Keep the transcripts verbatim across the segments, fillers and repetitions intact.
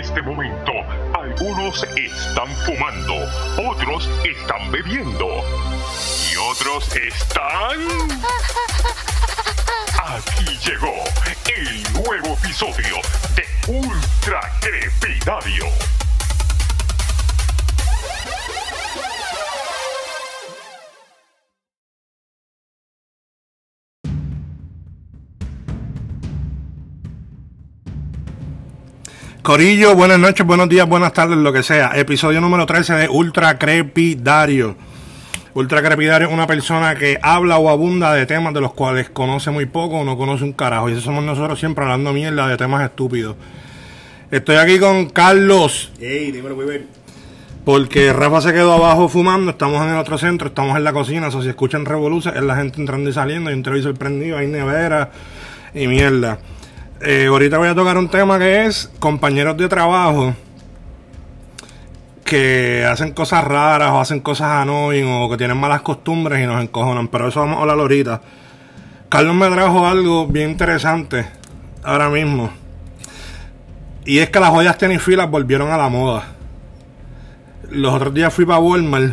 este momento algunos están fumando, otros están bebiendo y otros están... Aquí llegó el nuevo episodio de Ultra Crepidario. Corillo, buenas noches, buenos días, buenas tardes, lo que sea. Episodio número trece de Ultra Crepidario. Ultra Crepidario es una persona que habla o abunda de temas de los cuales conoce muy poco o no conoce un carajo. Y eso somos nosotros, siempre hablando mierda de temas estúpidos. Estoy aquí con Carlos. Hey, dímelo, muy bien. Porque Rafa se quedó abajo fumando, estamos en el otro centro, estamos en la cocina. O sea, si escuchan revoluciones, es la gente entrando y saliendo, hay un televisor prendido, hay nevera y mierda. Eh, ahorita voy a tocar un tema que es compañeros de trabajo que hacen cosas raras o hacen cosas annoying o que tienen malas costumbres y nos encojonan, pero eso vamos a hablar ahorita. Carlos me trajo algo bien interesante ahora mismo, y es que las joyas tenis Fila volvieron a la moda. Los otros días fui para Walmart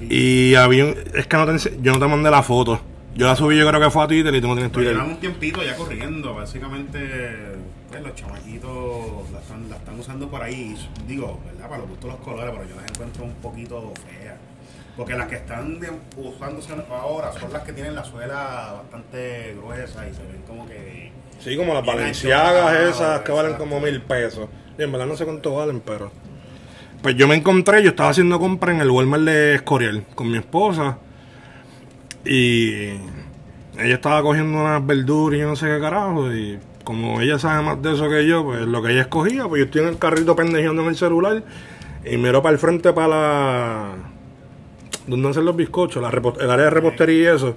y había un, es que no te, yo no te mandé la foto. Yo la subí, yo creo que fue a Twitter y tú no tienes Twitter. Llevamos un tiempito ya corriendo, básicamente pues, los chamaquitos la están, la están usando por ahí, digo, ¿verdad? Para los gustos los colores, pero yo las encuentro un poquito feas. Porque las que están de, usándose ahora son las que tienen la suela bastante gruesa y se ven como que... Sí, como las Balenciagas esas, esas que valen como mil pesos. Y en verdad no sé cuánto valen, pero... Pues yo me encontré, yo estaba haciendo compra en el Walmart de Escorial con mi esposa. Y ella estaba cogiendo unas verduras y yo no sé qué carajo. Y como ella sabe más de eso que yo, pues lo que ella escogía, pues yo estoy en el carrito pendejeando en el celular y miro para el frente para la... ¿Dónde hacen los bizcochos? La repost... El área de repostería y eso.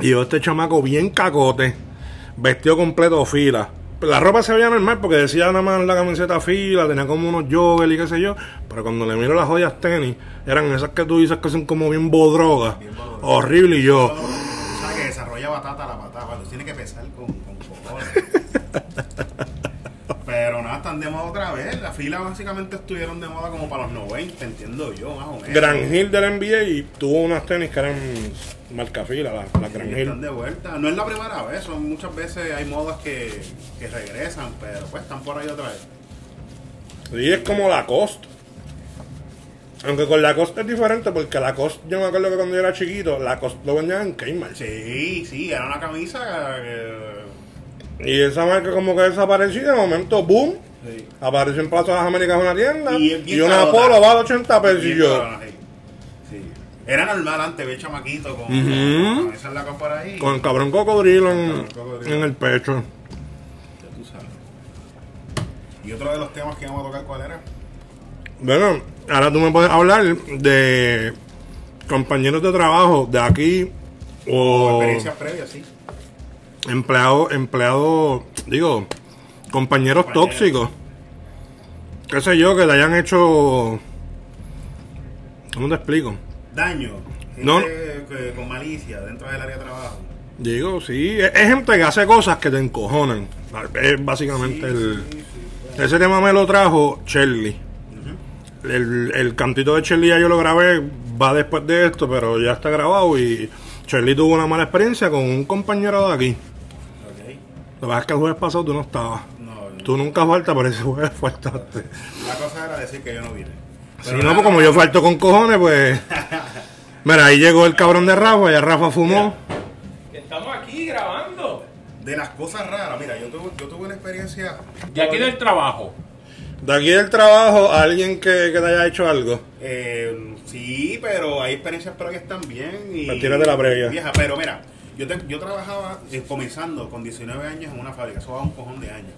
Y yo, este chamaco bien cacote, vestido completo Fila. La ropa se veía normal porque decía nada más la camiseta Fila, tenía como unos joggers y qué sé yo. Pero cuando le miro las joyas tenis, eran esas que tú dices que son como bien bodrogas. Bien bodrogas. Horrible y yo... O sea, que desarrolla batata la patada, cuando tiene que pesar con, con cojones. Pero nada, están de moda otra vez. Las Filas básicamente estuvieron de moda como para los noventa, entiendo yo, más o menos. Gran Hill del N B A y tuvo unas tenis que eran... marca Fila, la, la Gran Hill. Están de vuelta. No es la primera vez, son muchas veces hay modas que, que regresan, pero pues están por ahí otra vez. Sí, es como Lacoste. Aunque con Lacoste es diferente, porque Lacoste, yo me acuerdo que cuando yo era chiquito, Lacoste lo vendían en Kmart. Sí, sí, era una camisa que... Y esa marca como que desapareció, de momento, boom, sí. Apareció en Plaza de las Américas una tienda y, y una polo va a ochenta pesos y yo... Era normal antes, ve chamaquito, con, uh-huh. con, con esa laca por ahí. Con el cabrón cocodrilo en, en el pecho. Ya tú sabes. ¿Y otro de los temas que vamos a tocar cuál era? Bueno, ahora tú me puedes hablar de compañeros de trabajo de aquí o... o experiencias previas, sí. Empleados, empleados, digo, compañeros, compañeros tóxicos. Qué sé yo, que le hayan hecho... ¿Cómo te explico? Daño, gente no. que, con malicia dentro del área de trabajo. Digo, sí, es, es gente que hace cosas que te encojonan. Es básicamente sí, el... Sí, sí, claro. Ese tema me lo trajo Shirley. Uh -huh. el, el cantito de Shirley ya yo lo grabé, va después de esto, pero ya está grabado. Y Shirley tuvo una mala experiencia con un compañero de aquí. Okay. Lo que pasa es que el jueves pasado tú no estabas. No, no. Tú nunca faltas, pero ese jueves faltaste. La cosa era decir que yo no vine. Si sí, no, pues como yo falto con cojones, pues... Mira, ahí llegó el cabrón de Rafa, ya Rafa fumó. Mira, estamos aquí grabando. De las cosas raras, mira, yo tuve, yo tuve una experiencia... De aquí del trabajo. De aquí del trabajo, alguien que, que te haya hecho algo. Eh, sí, pero hay experiencias previas también. Y... Tírate la previa. Vieja, pero mira, yo, te, yo trabajaba eh, comenzando con diecinueve años en una fábrica, eso va un cojón de años.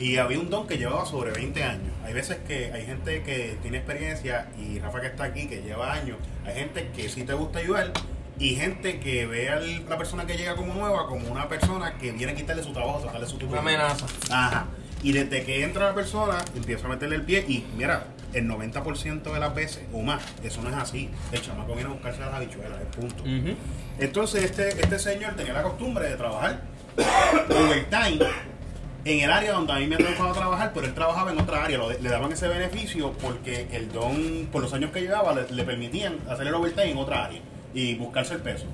Y había un don que llevaba sobre veinte años. Hay veces que hay gente que tiene experiencia, y Rafa que está aquí, que lleva años, hay gente que sí te gusta ayudar y gente que ve a la persona que llega como nueva como una persona que viene a quitarle su trabajo, sacarle su tiempo. Una amenaza. Ajá. Y desde que entra la persona, empieza a meterle el pie y mira, el noventa por ciento de las veces o más, eso no es así. El chamaco viene a buscarse las habichuelas, el punto. Uh-huh. Entonces este, este señor tenía la costumbre de trabajar overtime en el área donde a mí me ha tocado trabajar, pero él trabajaba en otra área, le daban ese beneficio porque el don, por los años que llevaba, le, le permitían hacer el overtime en otra área y buscarse el peso.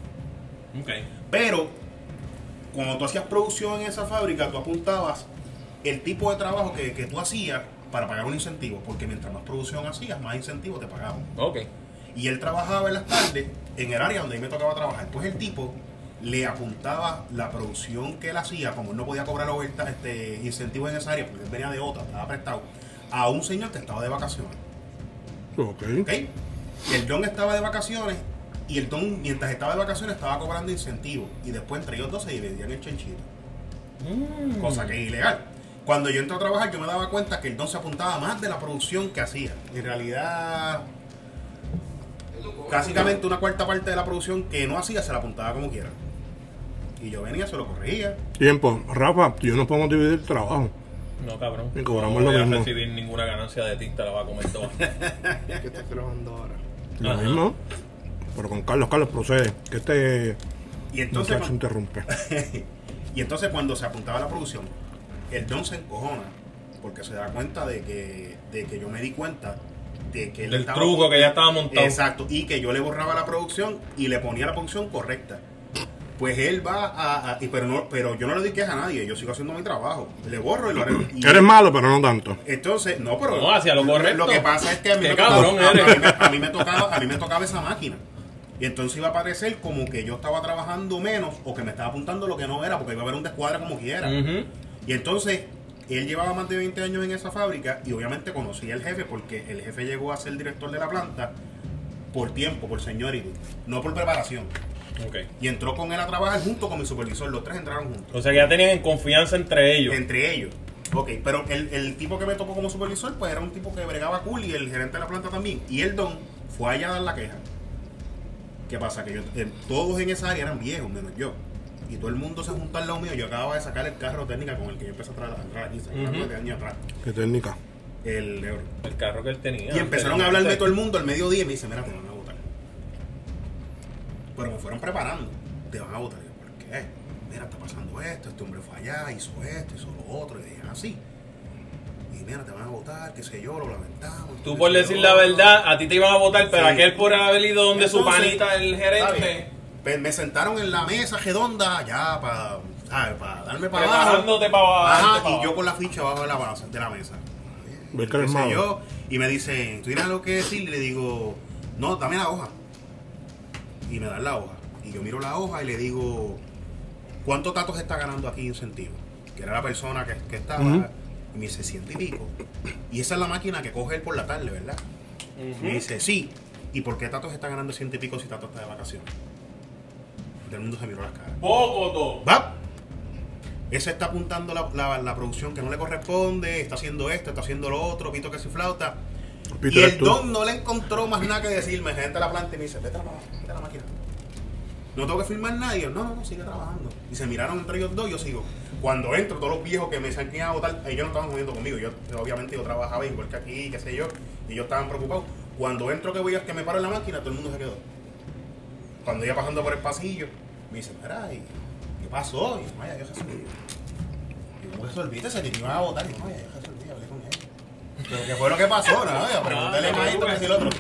Okay. Pero cuando tú hacías producción en esa fábrica, tú apuntabas el tipo de trabajo que, que tú hacías para pagar un incentivo, porque mientras más producción hacías, más incentivos te pagaban. Okay. Y él trabajaba en las tardes en el área donde a mí me tocaba trabajar. Pues el tipo le apuntaba la producción que él hacía, como él no podía cobrar ofertas, este, incentivos en esa área, porque él venía de otra, estaba prestado, a un señor que estaba de vacaciones. Ok. ¿Okay? Y el don estaba de vacaciones, y el don, mientras estaba de vacaciones, estaba cobrando incentivos. Y después, entre ellos dos, se dividían el chanchito. Mm. Cosa que es ilegal. Cuando yo entré a trabajar, yo me daba cuenta que el don se apuntaba más de la producción que hacía. En realidad, básicamente una cuarta parte de la producción que no hacía, se la apuntaba como quiera. Y yo venía, se lo corregía. Tiempo. Rafa, yo no podemos dividir el trabajo. No, cabrón. Y cobramos no voy lo mismo. No recibir ninguna ganancia de ti, te la va a comer toda. ¿Qué estás trabajando ahora? Lo Ajá. mismo. Pero con Carlos, Carlos procede. Que este y entonces, muchacho interrumpe. Y entonces cuando se apuntaba la producción, el don se encojona. Porque se da cuenta de que, de que yo me di cuenta de que el truco con... que ya estaba montado. Exacto. Y que yo le borraba la producción y le ponía la producción correcta. Pues él va a... a pero, no, pero yo no le di queja a nadie. Yo sigo haciendo mi trabajo. Le borro y lo haré. Y eres malo, pero no tanto. Entonces, no, pero... No, hacia lo correcto. Lo que pasa es que a mí, me tocaba, a, mí, a, mí me tocaba, a mí me tocaba esa máquina. Y entonces iba a parecer como que yo estaba trabajando menos o que me estaba apuntando lo que no era, porque iba a haber un descuadre como quiera. Uh-huh. Y entonces, él llevaba más de veinte años en esa fábrica y obviamente conocía al jefe porque el jefe llegó a ser director de la planta por tiempo, por seniority, no por preparación. Okay. Y entró con él a trabajar junto con mi supervisor, los tres entraron juntos. O sea que ya tenían confianza entre ellos. Entre ellos. Ok, pero el, el tipo que me tocó como supervisor pues era un tipo que bregaba cool y el gerente de la planta también. Y el don fue allá a dar la queja. ¿Qué pasa? Que yo, eh, todos en esa área eran viejos, menos yo. Y todo el mundo se juntó al lado mío. Yo acababa de sacar el carro técnica con el que yo empecé a trabajar aquí, sacando de años atrás. ¿Qué técnica? El, el, el carro que él tenía. Y empezaron a hablarme todo el mundo al mediodía y me dice, mira, te van a votar. Pero me fueron preparando. Te van a votar. Y yo, ¿por qué? Mira, está pasando esto, este hombre fue allá, hizo esto, hizo lo otro. Y dije, así. Y mira, te van a votar, qué sé yo, lo lamentamos. Tú por decir la verdad, a ti te iban a votar, pero aquel por haber ido donde su panita, el gerente... Me sentaron en la mesa redonda allá para pa darme para abajo. Pa pa pa y yo con la ficha abajo de la base, de la mesa. Ver que eres yo, y me dicen, ¿tú tienes algo que decir? Y le digo, no, dame la hoja. Y me dan la hoja. Y yo miro la hoja y le digo, ¿cuánto Tato se está ganando aquí incentivo? Que era la persona que, que estaba. Uh-huh. Y me dice, ciento y pico. Y esa es la máquina que coge él por la tarde, ¿verdad? Uh-huh. Me dice, sí. ¿Y por qué Tato se está ganando ciento y pico si Tato está de vacaciones? El mundo se miró las caras. ¡Poco! ¡Va! Ese está apuntando la, la, la producción que no le corresponde, está haciendo esto, está haciendo lo otro, pito que si flauta. Pito y el tú. don no le encontró más nada que decirme. Me gente a la planta y me dice, vete a la, vete a la máquina. No tengo que firmar nada. Y yo, no, no, no, sigue trabajando. Y se miraron entre ellos dos, yo sigo. Cuando entro, todos los viejos que me decían que iban a votar, ellos no estaban jodiendo conmigo. Yo, obviamente, yo trabajaba igual que aquí, qué sé yo, y ellos estaban preocupados. Cuando entro, que voy a que me paro en la máquina, todo el mundo se quedó. Cuando iba pasando por el pasillo, me dice, mira, ¿y qué pasó? Y yo, vaya, yo resolví. Y como resolviste, se te iban a votar. Y yo, vaya, yo resolví, hablé con él. Pero ¿qué fue lo que pasó? No, yo pregúntale más esto que si el otro.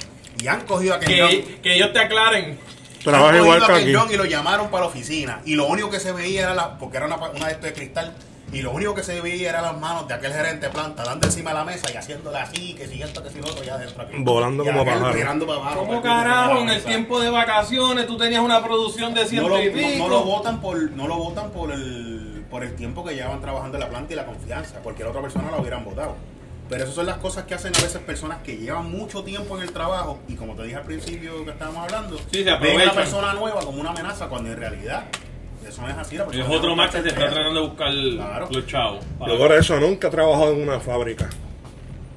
Y han cogido a aquel John. Que ellos te aclaren. Trabaja igual que aquí. Y lo llamaron para la oficina. Y lo único que se veía era la, porque era una, una de estos de cristal, y lo único que se veía eran las manos de aquel gerente de planta dando encima de la mesa y haciéndole así, que si esto, que si lo otro, ya dentro aquí. Volando como pájaro. ¿Cómo carajo? En el tiempo de vacaciones tú tenías una producción de ciento y pico. No lo votan por, no lo votan por el, por el tiempo que llevan trabajando en la planta y la confianza. Cualquier otra persona la hubieran votado. Pero esas son las cosas que hacen a veces personas que llevan mucho tiempo en el trabajo y como te dije al principio que estábamos hablando, sí, se ven a la persona nueva como una amenaza cuando en realidad... Eso no es así. La es otro más que te está tratando de buscar claro. los chavos. Yo por eso nunca he trabajado en una fábrica.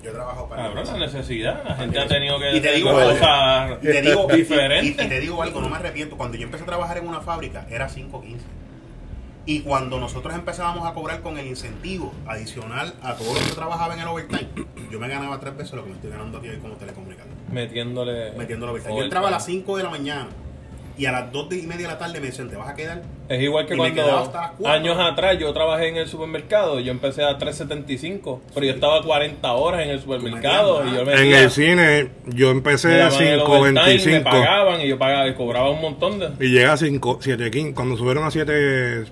Yo he trabajado para... Cabrón, la necesidad. La gente ha tenido que... Y te digo cosas y te digo, diferentes. Y, y te digo algo, no me arrepiento. Cuando yo empecé a trabajar en una fábrica, era cinco quince. Y cuando nosotros empezábamos a cobrar con el incentivo adicional a todo lo que yo trabajaba en el overtime, yo me ganaba tres veces lo que me estoy ganando aquí hoy como telecomunicador. Metiéndole... Metiéndole overtime. Yo entraba a las cinco de la mañana. y a las dos y media de la tarde me dicen, te vas a quedar. Es igual que y cuando años atrás yo trabajé en el supermercado, yo empecé a tres setenta y cinco, pero yo estaba cuarenta horas en el supermercado. Y yo me en el cine yo empecé a cinco veinticinco. Me pagaban y yo pagaba y cobraba un montón de... Y llega a cinco siete quince, cuando subieron a siete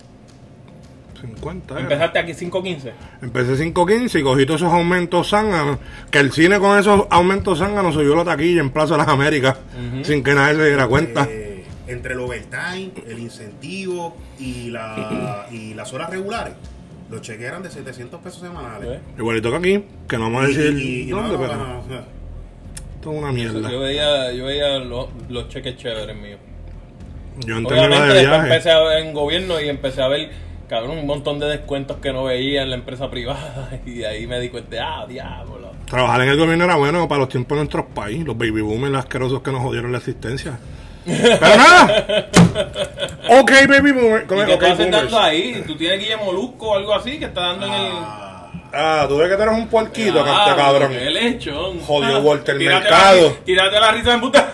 cincuenta. ¿Empezaste aquí cinco quince? Empecé cinco quince y cogí todos esos aumentos zánganos. Que el cine con esos aumentos zánganos subió la taquilla en Plaza de las Américas, uh-huh, sin que nadie se diera cuenta. Eh, entre el overtime, el incentivo y, la, y las horas regulares, los cheques eran de setecientos pesos semanales. Igualito que aquí, que no vamos a decir y, y, y dónde, no, pero... No, no, no. Esto es una mierda. Yo veía, yo veía los, los cheques chéveres míos. Yo entré en la de viaje. Empecé a ver en gobierno y empecé a ver, cabrón, un montón de descuentos que no veía en la empresa privada. Y de ahí me di cuenta, ah, diablo. Trabajar en el gobierno era bueno para los tiempos de nuestros países, los baby boomers asquerosos que nos jodieron la existencia. Pero nada. Ok, baby boomer. ¿Qué okay, estás sentando ahí? Tú tienes Guille Molusco o algo así que está dando ah, en el... Ah, tú ves que tú eres un puerquito, ah, este cabrón. ¡Qué lechón! Jodido Walter tírate Mercado. La, tírate la risa en puta.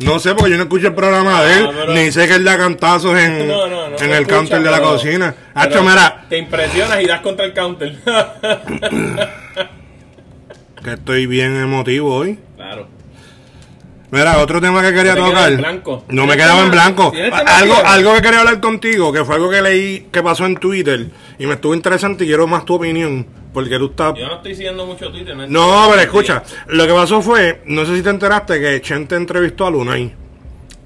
No sé, porque yo no escucho el programa de él, no, ni sé que él da cantazos en, no, no, no en el escucha, counter de la pero, cocina. Hacho, mira. Te impresionas y das contra el counter. Que estoy bien emotivo hoy. Claro. Mira, otro tema que quería tocar. No me quedaba en blanco. Algo, algo que quería hablar contigo, que fue algo que leí que pasó en Twitter y me estuvo interesante y quiero más tu opinión, porque tú estás... Yo no estoy siguiendo mucho Twitter. No, no, pero escucha, lo que pasó fue, no sé si te enteraste que Chente entrevistó a Luna ahí.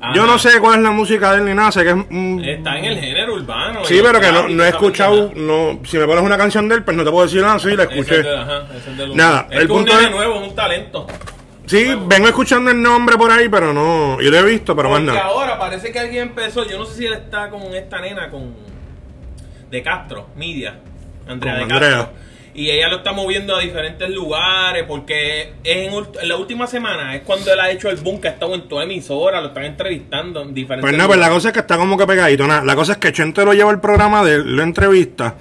Ajá. Yo no sé cuál es la música de él ni nada, sé que es... Mm, está en el género urbano. Sí, pero que no, no he escuchado, no, si me pones una canción de él, pues no te puedo decir nada, sí, la escuché. Es el de, ajá, es el de Luna. Nada, es el punto es... nuevo, es un talento. Sí, vengo escuchando el nombre por ahí, pero no... Yo lo he visto, pero más nada. Porque ahora parece que alguien empezó... Yo no sé si él está con esta nena, con... De Castro, Media. Andrea De Castro. Y ella lo está moviendo a diferentes lugares, porque es en, en la última semana es cuando él ha hecho el boom, que ha estado en toda emisora, lo están entrevistando en diferentes lugares. Pues no, pues la cosa es que está como que pegadito. Nada. La cosa es que Chente lo lleva el programa de la entrevista...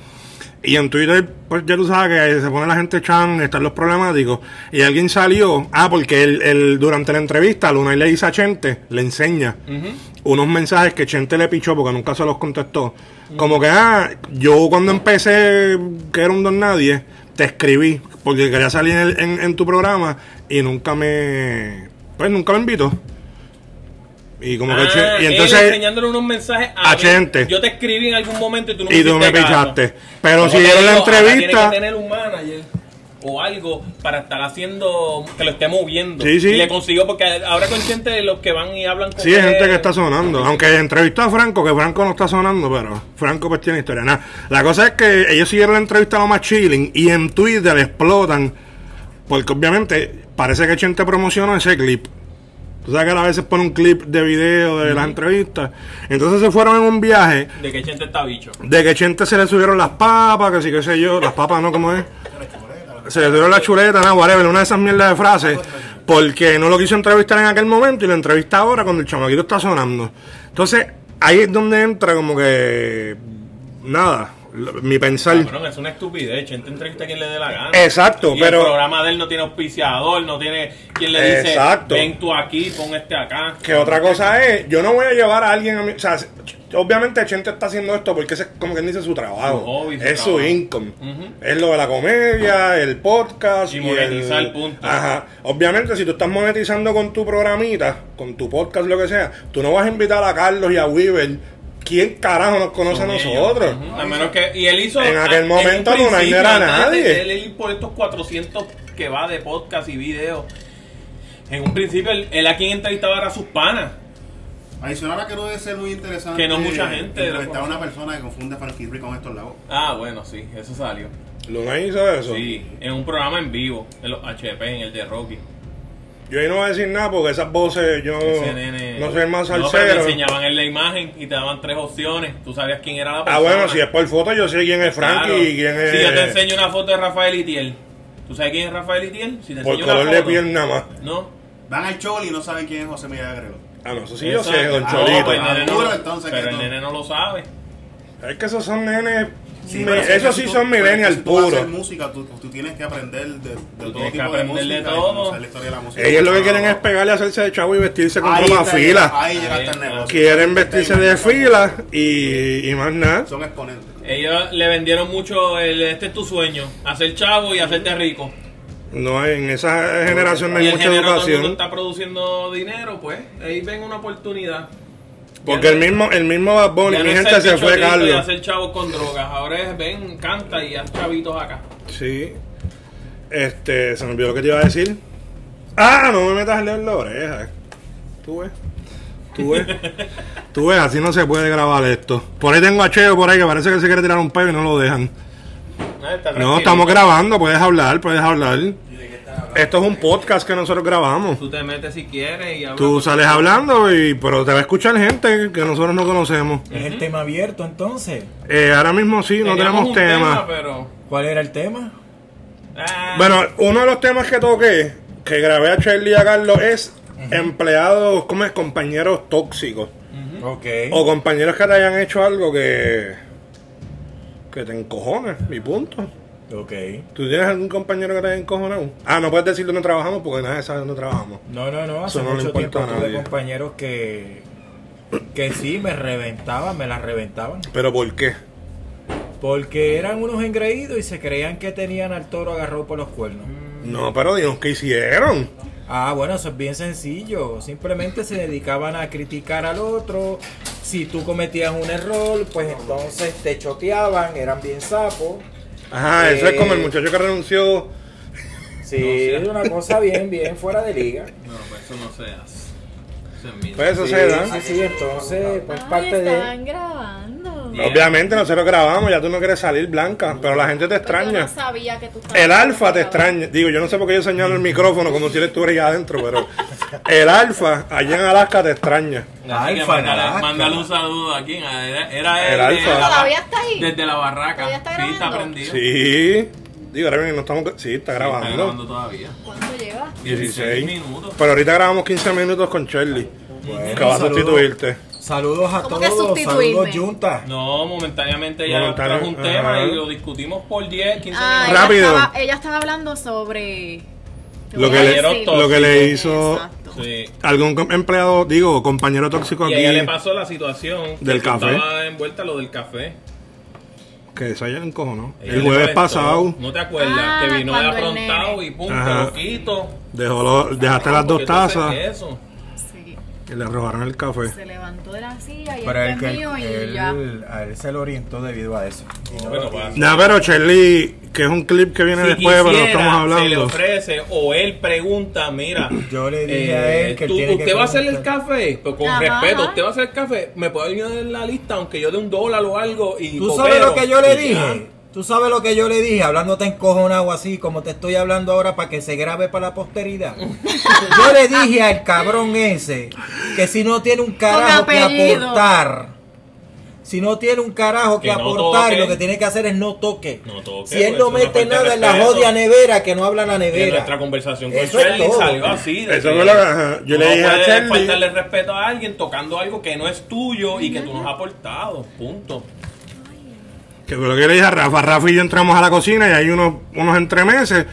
Y en Twitter, pues ya tú sabes que se pone la gente chan, están los problemáticos. Y alguien salió, ah, porque él, él durante la entrevista, Luna y le dice a Chente, le enseña uh-huh. unos mensajes que Chente le pichó porque nunca se los contestó. Uh-huh. Como que, ah, yo cuando empecé, que era un don nadie, te escribí porque quería salir en, el, en, en tu programa y nunca me, pues nunca me invitó. Y como ah, que Chente, y entonces enseñándole unos mensajes a, a Chente. Yo te escribí en algún momento y tú no me, y tú me pichaste. Pero, pero si era la entrevista, tiene que tener un manager o algo para estar haciendo que lo esté moviendo. Sí, sí. Y le consiguió porque ahora con Chente de los que van y hablan con Sí, él, es gente que está sonando, aunque entrevistó a Franco, que Franco no está sonando, pero Franco pues tiene historia. Nah, la cosa es que ellos siguieron la entrevista lo más chilling y en Twitter explotan porque obviamente parece que Chente promocionó ese clip. O sea que a veces pone un clip de video de mm. las entrevistas. Entonces se fueron en un viaje. De que Chente está bicho. De que Chente se le subieron las papas, que sí, que sé yo. Las papas, ¿no? ¿Cómo es? Se le subieron la chuleta, nada, whatever. Una de esas mierdas de frases. Porque no lo quiso entrevistar en aquel momento y lo entrevista ahora cuando el chamaquito está sonando. Entonces ahí es donde entra como que... Nada. Mi pensar. Cabrón, es una estupidez. Chente entrevista a quien le dé la gana. Exacto, y pero. El programa de él no tiene auspiciador, no tiene quien le dice. Exacto. Ven tú aquí, pon este acá. Que otra cosa es, yo no voy a llevar a alguien a mí. O sea, obviamente Chente está haciendo esto porque es como quien dice su trabajo. Su hobby, su es trabajo. Su income. Uh-huh. Es lo de la comedia, ah. el podcast. Y, y monetizar, el... punto. Ajá. Obviamente, si tú estás monetizando con tu programita, con tu podcast, lo que sea, tú no vas a invitar a Carlos y a Weaver. ¿Quién carajo nos conoce Son a nosotros? Uh-huh. A menos que... Y él hizo... En aquel a, momento en no era nadie. Él ir por estos cuatrocientos que va de podcast y video. En un principio, él, él a quien entrevistaba era sus panas. Adicional a que no debe ser muy interesante... Que no mucha gente... Entrevistaba una persona que confunde a Frank Henry con estos lagos. Ah, bueno, sí. Eso salió. ¿Luna hizo eso? Sí. En un programa en vivo. En los H P, en el de Rocky. Yo ahí no voy a decir nada porque esas voces yo nene, no soy el más salsero. No, pero te enseñaban en la imagen y te daban tres opciones. Tú sabías quién era la persona. Ah, bueno, si es por foto yo sé quién es Frank claro. y quién es... Si yo te enseño una foto de Rafael Itiel, ¿tú sabes quién es Rafael Itiel? Si te por color una foto, de piel nada más. No. Van al Choli y no saben quién es José Miguel Agrelot. Ah, no, eso sí Exacto. yo sé, Don Cholito. Ah, no, pero el nene no, pero el nene no lo sabe. Es que esos son nenes... Sí, me, eso sí tú, son millennials puros. Si tú haces música, tú, tú tienes que aprender de, de todo tipo que aprender de música. De todo. De la historia de la música. Ellos lo que quieren es pegarle a hacerse de chavo y vestirse con ropa fila. Ahí llegaste al negocio. Quieren vestirse de fila y, y más nada. Son exponentes. Ellos le vendieron mucho el este es tu sueño, hacer chavo y hacerte rico. No, en esa generación no hay mucha educación. Cuando está produciendo dinero, pues ahí ven una oportunidad. Porque el mismo, el mismo Bad Bunny, mi gente se fue, Carlos. Ya hacer chavos con drogas, ahora es ven, canta y haz chavitos acá. Sí. Este, se me olvidó lo que te iba a decir. Ah, no me metas a leer la oreja. Tú ves, tú ves, tú ves, así no se puede grabar esto. Por ahí tengo a Cheo por ahí que parece que se quiere tirar un peo y no lo dejan. No, estamos grabando, puedes hablar, puedes hablar. Esto es un podcast que nosotros grabamos. Tú te metes si quieres y hablas. Tú sales hablando, y, pero te va a escuchar gente que nosotros no conocemos. ¿Es el tema abierto entonces? Eh, ahora mismo sí, no tenemos tema. tema pero... ¿Cuál era el tema? Ah. Bueno, uno de los temas que toqué, que grabé a Shirley y a Carlos, es uh-huh. empleados, como es, compañeros tóxicos. Uh-huh. Okay. O compañeros que te hayan hecho algo que, que te encojones, y punto. Okay. ¿Tú tienes algún compañero que te haya encojonado? Ah, no puedes decir dónde trabajamos porque nadie sabe dónde trabajamos. No, no, no, hace Eso mucho no tiempo tuve compañeros que, que sí, me reventaban, me las reventaban. ¿Pero por qué? Porque eran unos engreídos y se creían que tenían al toro agarrado por los cuernos. No, pero dinos, ¿qué hicieron? Ah, bueno, eso es bien sencillo. Simplemente se dedicaban a criticar al otro. Si tú cometías un error, pues entonces te choteaban, eran bien sapos. Ajá, eh, eso es como el muchacho que renunció. Sí, no sé. Es una cosa bien, bien fuera de liga. No, pues eso no se hace. Eso es pues eso sí, se da. Sí, sí, entonces, pues no, parte de. Están grabando. Obviamente nosotros grabamos, ya tú no quieres salir blanca, pero la gente te extraña. Yo no sabía que tú estabas. El Alfa te extraña. Digo, yo no sé por qué yo señalo el micrófono como si él estuviera adentro, pero el Alfa allá en Alaska te extraña. Alfa, mándale, mándale un saludo a quien era, era el, el Alfa. Todavía está ahí. Desde la barraca. ¿Todavía está grabando? Sí, está prendido. Sí. Digo, ahora bien, no estamos. Sí, está grabando. Sí, está grabando todavía. ¿Cuánto lleva? dieciséis minutos. Pero ahorita grabamos quince minutos con Cherly. Bueno, que va a sustituirte. Saludos a todos. Saludos, Junta. No, momentáneamente ya trajo un tema ajá. y lo discutimos por diez, quince ah, minutos. Rápido. Ella estaba, ella estaba hablando sobre lo que, le, lo que le hizo. Exacto. Sí. Algún empleado, digo, compañero tóxico y aquí. Y le pasó la situación del café. Estaba envuelta lo del café. Que se hayan encojonado, ¿no? El jueves pasado. No te acuerdas, ah, que vino de afrontado y pum, loquito. Dejó lo, dejaste las dos tazas. Eso. Sí. Y le robaron el café. Se levantó de la silla y pero el que mío él, y ya. A él se lo orientó debido a eso. Oh, no, bueno, pues, no, pero Cherly, que es un clip que viene si después, quisiera, pero no estamos hablando. Se le ofrece o él pregunta, mira, yo le dije eh, a él que tú, él tiene usted que va a hacer el café, pero con ajá, respeto, ajá. usted va a hacer el café, me puede ayudar en la lista, aunque yo dé un dólar o algo. Y tú sabes lo que yo le dije, ya. tú sabes lo que yo le dije, hablándote encojonado así, como te estoy hablando ahora para que se grabe para la posteridad. Yo le dije al cabrón ese que si no tiene un carajo que aportar. Si no tiene un carajo que, que aportar, no lo que tiene que hacer es no toque. No toque si él no mete nada en la jodia nevera, que no habla la nevera. En nuestra conversación con Shirley salió así. De eso que, la, yo no le dije a Shirley. Faltarle respeto a alguien tocando algo que no es tuyo y que tú nos has aportado. Punto. Que fue lo que le dije a Rafa. Rafa y yo entramos a la cocina y hay unos, unos entremeses.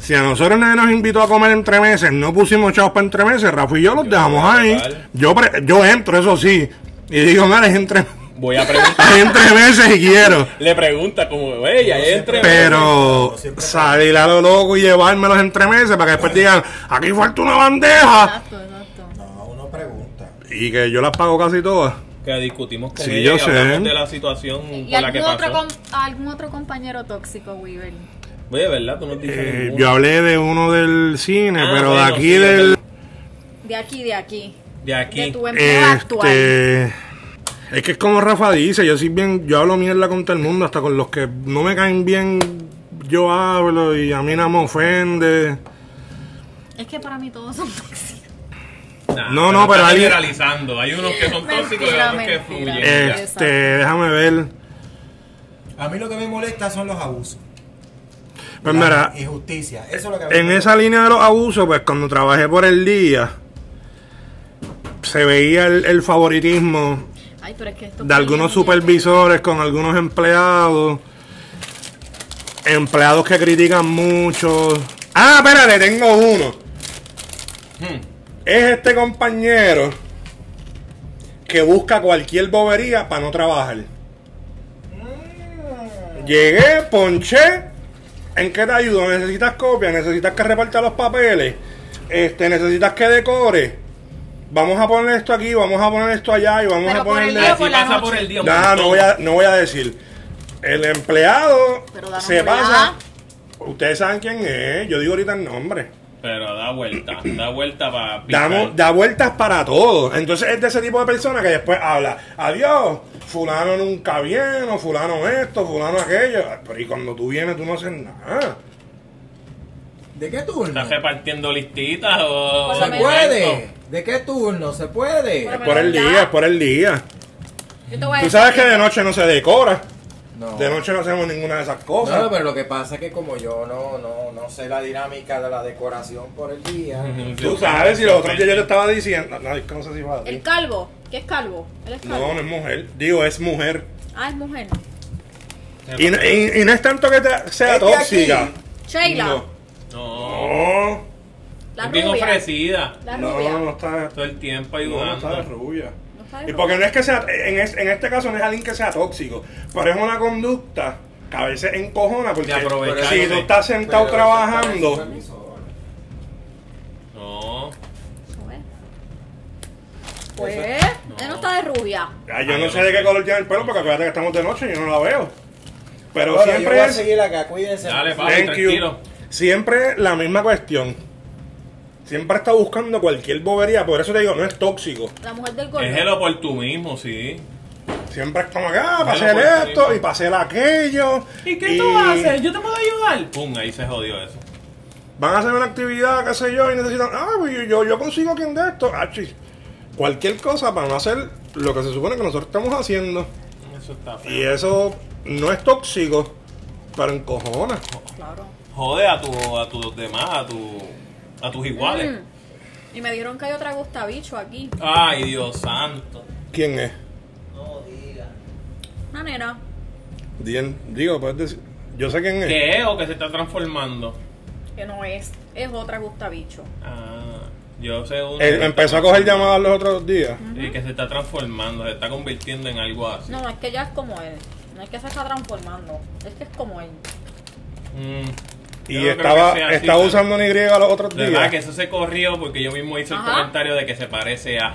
Si a nosotros nadie nos invitó a comer entremeses, no pusimos chavos para entremeses, Rafa y yo los yo dejamos ahí. Yo, yo entro, eso sí. Y digo, mira, es entremeses. Voy a preguntar. Hay entremeses y quiero. Le pregunta como, ella, hay entremeses. Pero salir a lo loco y llevarme los entremeses para que después digan, aquí falta una bandeja. Exacto, exacto. No, uno pregunta. Y que yo las pago casi todas. Que discutimos con sí, ella yo y hablamos de la situación y por la que pasó. Otro, ¿algún otro compañero tóxico, Weaver? Oye, ¿verdad? Tú no te dices eh, yo hablé de uno del cine, ah, pero bueno, de aquí sí, del... De aquí, de aquí. De aquí. De tu empleo actual. Es que es como Rafa dice, yo soy bien, yo hablo mierda con todo el mundo, hasta con los que no me caen bien, yo hablo y a mí nada me ofende. Es que para mí todos son tóxicos. Nah, no, pero no, pero hay generalizando, hay unos que son mentira, tóxicos y otros mentira, que fluyen. Este, déjame ver. A mí lo que me molesta son los abusos. Pues mira, injusticia, eso es lo que me en me esa línea de los abusos, pues cuando trabajé por el día se veía el, el favoritismo. Ay, pero es que esto de algunos supervisores bien. Con algunos empleados Empleados que critican mucho. Ah, espérate, tengo uno. Hmm. Es este compañero que busca cualquier bobería para no trabajar. Mm. Llegué, ponché. ¿En qué te ayudo? ¿Necesitas copia? ¿Necesitas que reparta los papeles? Este, ¿necesitas que decore? Vamos a poner esto aquí, vamos a poner esto allá y vamos pero a ponerle... Por el día, por la noche. Por el día, por nah, no, voy a, no voy a decir. El empleado se vuelta. Pasa... Ustedes saben quién es, yo digo ahorita el nombre. Pero da vuelta, da vuelta para... Damos, da vueltas para todo. Entonces es de ese tipo de persona que después habla, adiós, fulano nunca viene, o fulano esto, fulano aquello. Pero y cuando tú vienes tú no haces nada. ¿De qué turno? ¿Estás repartiendo listitas o...? Pues ¿se puede? ¿De qué turno? ¿Se puede? Es por el día, es por el día. Yo te voy a tú sabes que de noche no se decora. No. De noche no hacemos ninguna de esas cosas. No, pero lo que pasa es que como yo no, no, no sé la dinámica de la decoración por el día. Mm-hmm. Tú sabes, si los otros días yo le estaba diciendo... No, no sé si va a decir. El calvo. ¿Qué es calvo? ¿Él es calvo? No, no es mujer. Digo, es mujer. Ah, es mujer. Y, y, y no es tanto que te, sea tóxica. Sheila. No. No. La es rubia. Bien ofrecida. La rubia. No, no está... Todo el tiempo ayudando. No, no está de rubia. Y porque no es que sea, en, es, en este caso no es alguien que sea tóxico, pero es una conducta que a veces encojona porque si tú estás sentado trabajando. No. Pues, él no está de rubia. Ya, yo no sé de qué color tiene el pelo porque acuérdate que estamos de noche y yo no la veo. Pero bueno, siempre yo voy a seguir acá, cuídense. Dale, papi, tranquilo. Siempre la misma cuestión. Siempre está buscando cualquier bobería, por eso te digo, no es tóxico. La mujer del gordo. Es el oportunismo, sí. Siempre es como acá, para hacer esto y para hacer aquello. ¿Y qué y... tú haces? ¿Yo te puedo ayudar? Pum, ahí se jodió eso. Van a hacer una actividad, qué sé yo, y necesitan, ah, pues yo, yo, yo consigo quien de esto. Ah, chis. Cualquier cosa para no hacer lo que se supone que nosotros estamos haciendo. Eso está feo. Y eso no es tóxico, pero encojona. Claro. Jode a tus a tu demás, a tu... A tus iguales. Mm. Y me dijeron que hay otra gustabicho aquí. Ay, Dios santo. ¿Quién es? No diga. Una nena. Dien, digo, puedes decir. Yo sé quién es. ¿Qué es o que se está transformando? Que no es. Es otra gustabicho. Ah, yo sé. Él empezó a coger llamadas los otros días. Uh-huh. Y que se está transformando, se está convirtiendo en algo así. No, no, es que ya es como él. No es que se está transformando. Es que es como él. Mm. Y yo estaba, no estaba así, usando una Y los otros días. Verdad que eso se corrió porque yo mismo hice ajá. el comentario de que se parece a.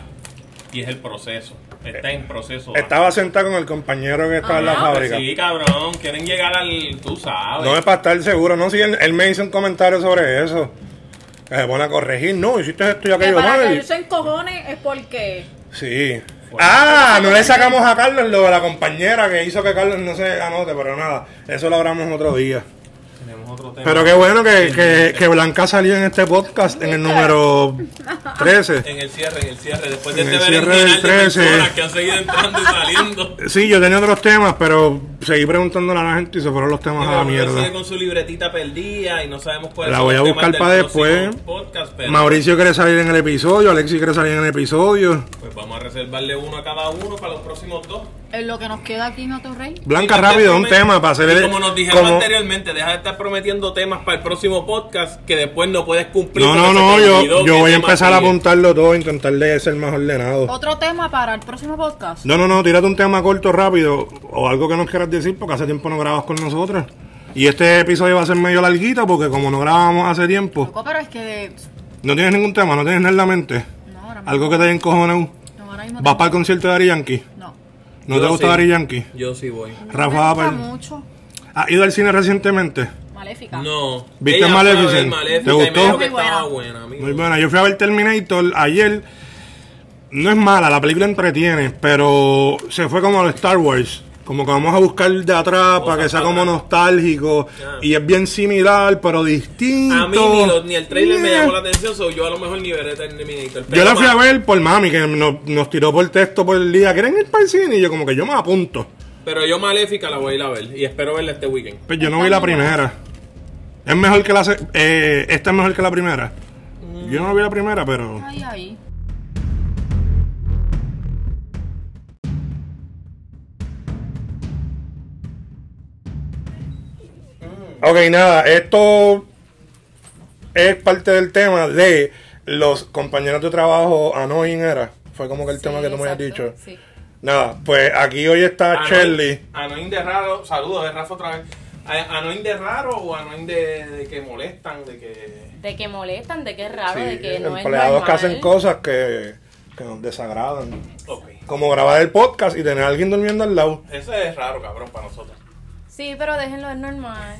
Y es el proceso. Está en proceso. A. Estaba sentado con el compañero que estaba ajá. en la fábrica. Pues sí, cabrón. Quieren llegar al. Tú sabes. No es para estar seguro. No, si sí, él, él me hizo un comentario sobre eso. Que se pone a corregir. No, hiciste esto y aquello. Que para mal. Que yo se cojones es porque. Sí. Bueno, ah, no le sacamos a Carlos lo de la compañera que hizo que Carlos no se anote, pero nada. Eso lo hablamos otro día. Pero qué bueno que, que, que Blanca salió en este podcast en el número trece. En el cierre, en el cierre. Después de en este el cierre del trece. De que han seguido entrando y saliendo. Sí, yo tenía otros temas, pero seguí preguntándole a la gente y se fueron los temas sí, a la mierda. Con su libretita perdida y no sabemos cuál es. La voy a buscar para después. Podcast, pero... Mauricio quiere salir en el episodio, Alexi quiere salir en el episodio. Pues vamos a reservarle uno a cada uno para los próximos dos. Es lo que nos queda aquí en otro rey. Blanca, rápido, un tema para hacer el... Como nos dijeron como... anteriormente, deja de estar prometiendo temas para el próximo podcast que después no puedes cumplir. No, no, no, yo, yo voy a empezar a apuntarlo todo, intentar de ser más ordenado. ¿Otro tema para el próximo podcast? No, no, no, tírate un tema corto, rápido, o algo que nos quieras decir, porque hace tiempo no grabas con nosotros. Y este episodio va a ser medio larguito, porque como no grabamos hace tiempo... Loco, pero es que... De... ¿No tienes ningún tema? ¿No tienes nada en la mente? No, ahora mismo. ¿Algo que te haya encojonado? No, ahora mismo. ¿Vas para el concierto de Ari Yankee? No. ¿No yo te gusta sí. Ari Yankee? Yo sí voy. Rafa, me gusta mucho. ¿Has ido al cine recientemente? Maléfica. No. ¿Viste Maléfica? ¿Te gustó? Muy buena. Buena, muy buena. Yo fui a ver Terminator ayer. No es mala, la película entretiene, pero se fue como a los Star Wars. Como que vamos a buscar de atrás para que sea como nostálgico. Y es bien similar, pero distinto. A mí ni, lo, ni el trailer yeah. me llamó la atención, so yo a lo mejor ni veré Terminator. Yo la fui a ver por mami, que nos, nos tiró por texto por el día. ¿Quieren ir para el cine? Y yo como que yo me apunto. Pero yo Maléfica la voy a ir a ver y espero verla este weekend. Pero yo no vi la primera. Es mejor que la... Eh, esta es mejor que la primera. Mm. Yo no vi la primera, pero... Ay, ay. Ok, nada, esto es parte del tema de los compañeros de trabajo annoying, era. Fue como que el sí, tema que tú exacto, me habías dicho. Sí. Nada, pues aquí hoy está Shirley. Anoin de raro, saludos, es Rafa otra vez. Anoin de raro o anoin de, de que molestan, de que... De que molestan, de que es raro, sí, de que no es normal. Empleados que hacen cosas que, que nos desagradan. Okay. Como grabar el podcast y tener a alguien durmiendo al lado. Eso es raro, cabrón, para nosotros. Sí, pero déjenlo, es normal.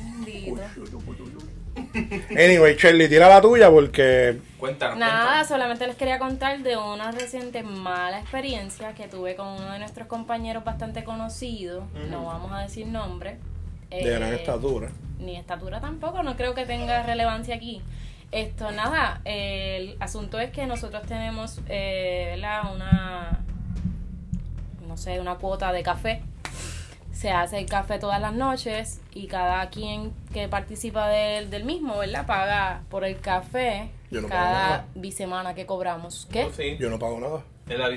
Anyway, Shirley, tira la tuya porque... Cuéntanos. Nada, cuéntanos. Solamente les quería contar de una reciente mala experiencia que tuve con uno de nuestros compañeros bastante conocidos. Uh-huh. No vamos a decir nombre. De eh, gran estatura. Ni estatura tampoco, no creo que tenga relevancia aquí. Esto, nada, eh, el asunto es que nosotros tenemos eh, la, una... No sé, una cuota de café. Se hace el café todas las noches y cada quien que participa del, del mismo, ¿verdad? Paga por el café no cada bisemana que cobramos. ¿Qué? No, sí. Yo no pago nada.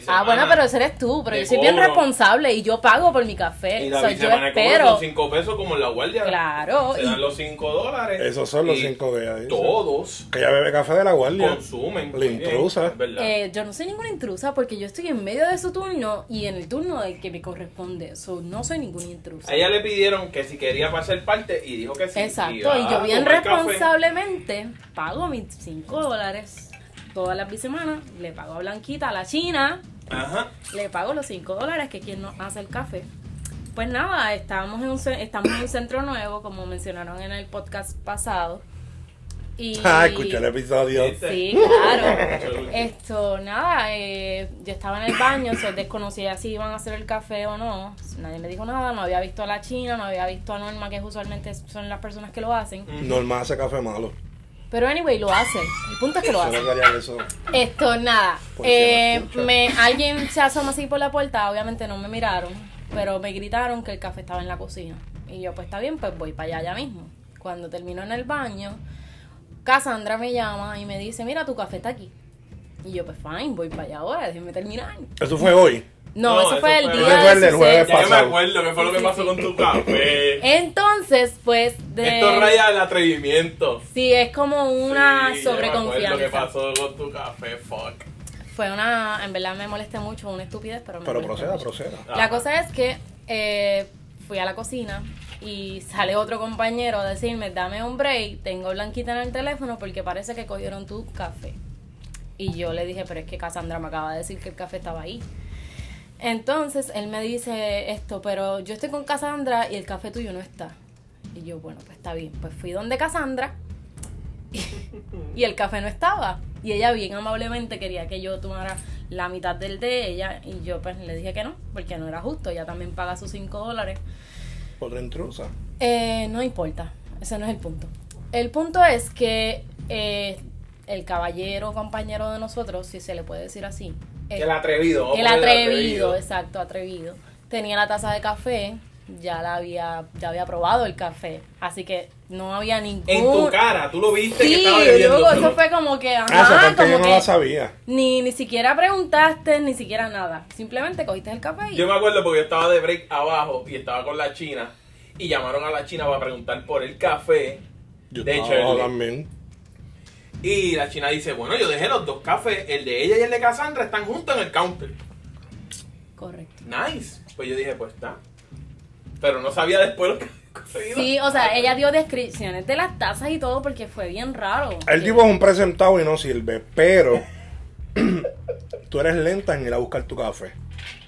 Ah, bueno, pero ese eres tú, pero yo soy cobro. Bien responsable y yo pago por mi café. Y la o sea, bisemana espero... cobran cinco pesos como en la guardia. Claro. Se dan los cinco dólares. Esos son los cinco dólares. Todos. Que ella bebe café de la guardia. Consumen. La intrusa. Es verdad. Eh, yo no soy ninguna intrusa porque yo estoy en medio de su turno y en el turno del que me corresponde. So, no soy ninguna intrusa. A ella le pidieron que si quería pasar parte y dijo que sí. Exacto. Y, y yo bien responsablemente café. Pago mis cinco dólares. Todas las bisemanas, le pago a Blanquita, a la China, ajá. Le pago los cinco dólares que quien nos hace el café. Pues nada, estábamos en, un, estamos en un centro nuevo, como mencionaron en el podcast pasado. Y, ah, escuché el episodio. Sí, claro. Esto, nada, eh, yo estaba en el baño, o sea, desconocía si iban a hacer el café o no. Nadie me dijo nada, no había visto a la China, no había visto a Norma, que usualmente son las personas que lo hacen. Norma hace café malo. Pero anyway, lo hacen. El punto es que lo hacen. Esto, nada. Eh, me, alguien se asoma así por la puerta. Obviamente no me miraron. Pero me gritaron que el café estaba en la cocina. Y yo, pues está bien, pues voy para allá ya mismo. Cuando termino en el baño, Cassandra me llama y me dice, mira, tu café está aquí. Y yo, pues fine, voy para allá ahora, déjenme terminar. ¿Eso fue hoy? No, no eso, eso fue el día del jueves pasado. Ya me acuerdo qué fue lo que pasó con tu café. Entonces, pues... De... Esto raya el atrevimiento. Sí, es como una sí, sobreconfianza. Lo que pasó con tu café, fuck. Fue una... En verdad me molesté mucho, una estupidez, pero me Pero proceda, mucho. proceda. La ah. cosa es que eh, fui a la cocina y sale otro compañero a decirme, dame un break, tengo Blanquita en el teléfono porque parece que cogieron tu café. Y yo le dije, pero es que Cassandra me acaba de decir que el café estaba ahí. Entonces, él me dice esto, pero yo estoy con Cassandra y el café tuyo no está. Y yo, bueno, pues está bien. Pues fui donde Cassandra y, y el café no estaba. Y ella bien amablemente quería que yo tomara la mitad del de ella. Y yo pues le dije que no, porque no era justo. Ella también paga sus cinco dólares. ¿Por la intrusa? Eh, no importa, ese no es el punto. El punto es que eh, el caballero compañero de nosotros, si se le puede decir así, El, el atrevido. El atrevido, atrevido, exacto, atrevido. Tenía la taza de café, ya la había, ya había probado el café, así que no había ningún... En tu cara, tú lo viste sí, que estaba bebiendo. Sí, eso fue como que, ajá, ah, como que... yo no la sabía. Ni, ni siquiera preguntaste, ni siquiera nada. Simplemente cogiste el café y... Yo me acuerdo porque yo estaba de break abajo y estaba con la China y llamaron a la China para preguntar por el café. Yo de hecho, él también. Y la China dice, bueno, yo dejé los dos cafés, el de ella y el de Cassandra, están juntos en el counter. Correcto. Nice. Pues yo dije, pues está. Pero no sabía después lo que había conseguido. Sí, o sea, ella dio descripciones de las tazas y todo porque fue bien raro. El tipo es un presentado y no sirve, pero tú eres lenta en ir a buscar tu café.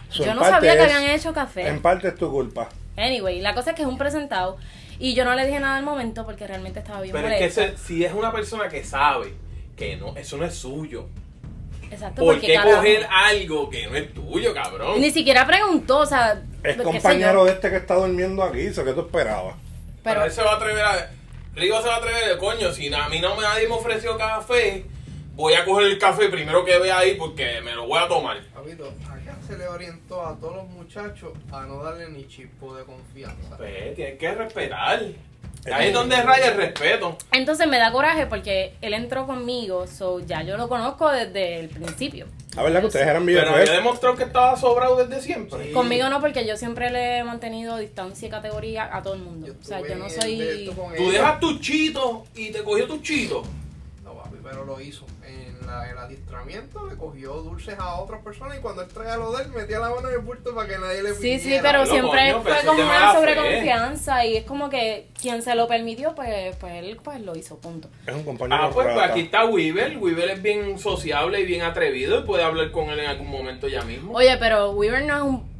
So, yo no sabía es, que habían hecho café. En parte es tu culpa. Anyway, la cosa es que es un presentado. Y yo no le dije nada al momento porque realmente estaba bien molesta. Pero es que ese, si es una persona que sabe que no, eso no es suyo. Exacto. ¿Por qué coger algo que no es tuyo, cabrón? Ni siquiera preguntó, o sea... Es compañero de este que está durmiendo aquí, eso que tú esperabas. Pero él se va a atrever a... Rigo se va a atrever, coño, si a mí no me nadie me ofreció café, voy a coger el café primero que vea ahí porque me lo voy a tomar. Papito, acá se le orientó a todos los muchachos a no darle ni chispo de confianza. Pues, tienen que respetar. Ahí es donde raya el respeto. Entonces me da coraje porque él entró conmigo, so ya yo lo conozco desde el principio. Ah, ¿verdad que ustedes eran videos? Pero ya demostró que estaba sobrado desde siempre. Sí. Conmigo no, porque yo siempre le he mantenido distancia y categoría a todo el mundo. O sea, yo no soy... Tú dejas tu chito y te cogió tu chito. No, papi, pero lo hizo. En la, el adiestramiento le cogió dulces a otras personas y cuando él traía lo de él, metía la mano en el bulto para que nadie le pidiera. Sí, sí, pero siempre coño, fue como una sobreconfianza fe. Y es como que quien se lo permitió, pues, pues él pues lo hizo, punto. Es un compañero. Ah, pues, pues aquí está Weaver. Weaver es bien sociable y bien atrevido y puede hablar con él en algún momento ya mismo. Oye, pero Weaver no es un...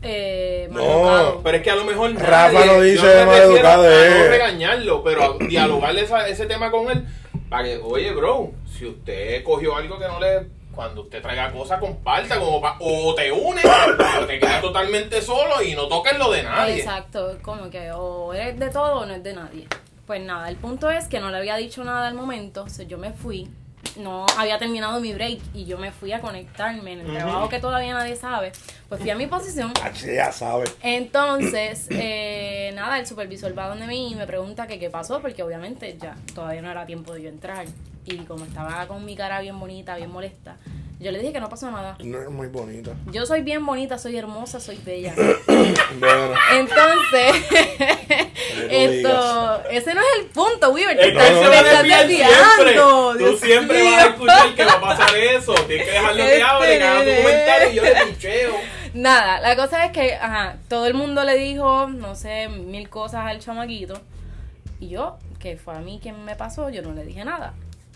Eh, mal no, educado. Pero es que a lo mejor Rafa nadie, lo dice de mal educado. No regañarlo, pero dialogarle esa, ese tema con él para que, oye, bro, si usted cogió algo que no le... Cuando usted traiga cosas, comparta, como pa, o te une o te quedas totalmente solo y no toques lo de nadie. Exacto, como que o es de todo o no es de nadie. Pues nada, el punto es que no le había dicho nada al momento, o sea, yo me fui. No había terminado mi break y yo me fui a conectarme en el trabajo que todavía nadie sabe. Pues fui a mi posición. Ya sabe. Entonces, eh, nada, el supervisor va donde mí y me pregunta que qué pasó, porque obviamente ya todavía no era tiempo de yo entrar. Y como estaba con mi cara bien bonita, bien molesta, yo le dije que no pasó nada. No era muy bonita. Yo soy bien bonita, soy hermosa, soy bella. Bueno. Entonces, esto, ese no es el punto, Weaver. Te no, no, estás desviando. Tú siempre vas a escuchar que va a pasar eso. Tienes que dejarlo que hable, que haga tu comentario y yo le picheo. Nada, la cosa es que, ajá, todo el mundo le dijo, no sé, mil cosas al chamaquito. Y yo, que fue a mí quien me pasó, yo no le dije nada.